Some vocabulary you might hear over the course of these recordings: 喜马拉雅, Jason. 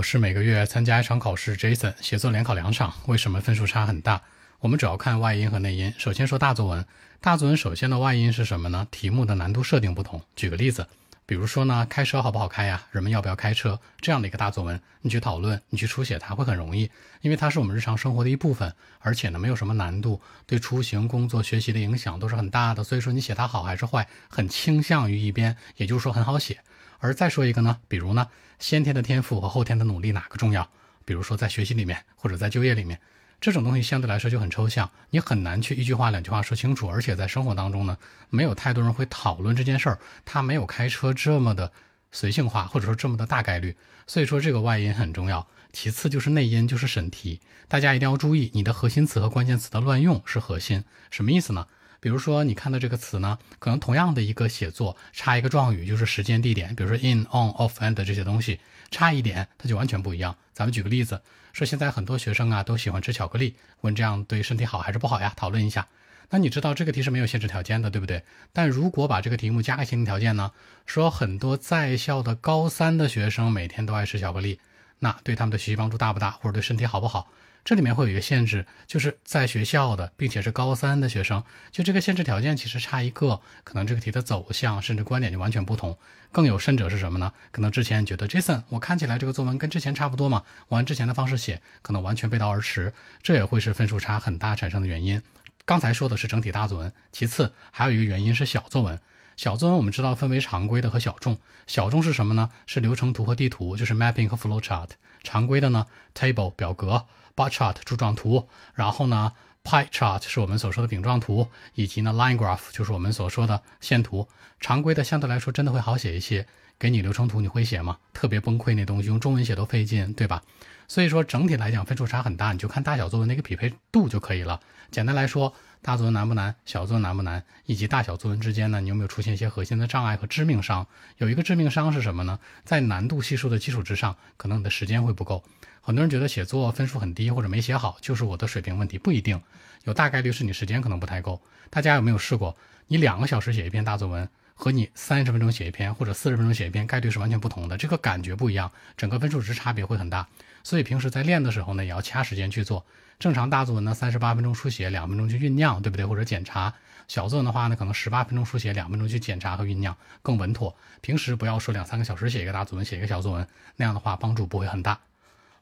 我是每个月参加一场考试 Jason 写作联考2场，为什么分数差很大？我们主要看外因和内因。首先说大作文，大作文首先的外因是什么呢？题目的难度设定不同。举个例子，比如说呢，开车好不好开呀？人们要不要开车？这样的一个大作文，你去讨论，你去书写它会很容易，因为它是我们日常生活的一部分，而且呢没有什么难度，对出行、工作、学习的影响都是很大的，所以说你写它好还是坏，很倾向于一边，也就是说很好写。而再说一个呢，比如呢，先天的天赋和后天的努力哪个重要？比如说在学习里面，或者在就业里面。这种东西相对来说就很抽象，你很难去一句话两句话说清楚，而且在生活当中呢，没有太多人会讨论这件事儿，他没有开车这么的随性化，或者说这么的大概率，所以说这个外因很重要。其次就是内因，就是审题，大家一定要注意你的核心词和关键词的乱用是核心。什么意思呢？比如说你看到这个词呢，可能同样的一个写作，差一个状语，就是时间地点，比如说 in on off and 这些东西，差一点它就完全不一样。咱们举个例子，说现在很多学生啊都喜欢吃巧克力，问这样对身体好还是不好呀，讨论一下。那你知道这个题是没有限制条件的，对不对？但如果把这个题目加个限定条件呢，说很多在校的高三的学生每天都爱吃巧克力，那对他们的学习帮助大不大，或者对身体好不好？这里面会有一个限制，就是在学校的并且是高三的学生，就这个限制条件其实差一个，可能这个题的走向甚至观点就完全不同。更有甚者是什么呢？可能之前觉得 Jason 我看起来这个作文跟之前差不多嘛，我按之前的方式写，可能完全背道而驰，这也会是分数差很大产生的原因。刚才说的是整体大作文，其次还有一个原因是小作文。小作文我们知道分为常规的和小众，小众是什么呢？是流程图和地图，就是 mapping 和 flowchart。常规的呢 ，table 表格 ，bar chart 柱状图，然后呢 pie chart 是我们所说的饼状图，以及呢 line graph 就是我们所说的线图。常规的相对来说真的会好写一些，给你流程图你会写吗？特别崩溃那东西，用中文写都费劲，对吧？所以说整体来讲分数差很大，你就看大小作文的一个匹配度就可以了。简单来说，大作文难不难，小作文难不难，以及大小作文之间呢，你有没有出现一些核心的障碍和致命伤？有一个致命伤是什么呢？在难度系数的基础之上，可能你的时间会不够。很多人觉得写作分数很低或者没写好就是我的水平问题，不一定，有大概率是你时间可能不太够。大家有没有试过，你2个小时写一篇大作文和你30分钟写一篇或者40分钟写一篇，概率是完全不同的，这个感觉不一样，整个分数值差别会很大。所以平时在练的时候呢，也要掐时间去做。正常大作文呢38分钟书写，2分钟去酝酿，对不对？或者检查。小作文的话呢，可能18分钟书写，2分钟去检查和酝酿，更稳妥。平时不要说2-3个小时写一个大作文，写一个小作文，那样的话帮助不会很大。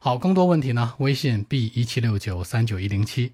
好，更多问题呢，微信 B1769391007。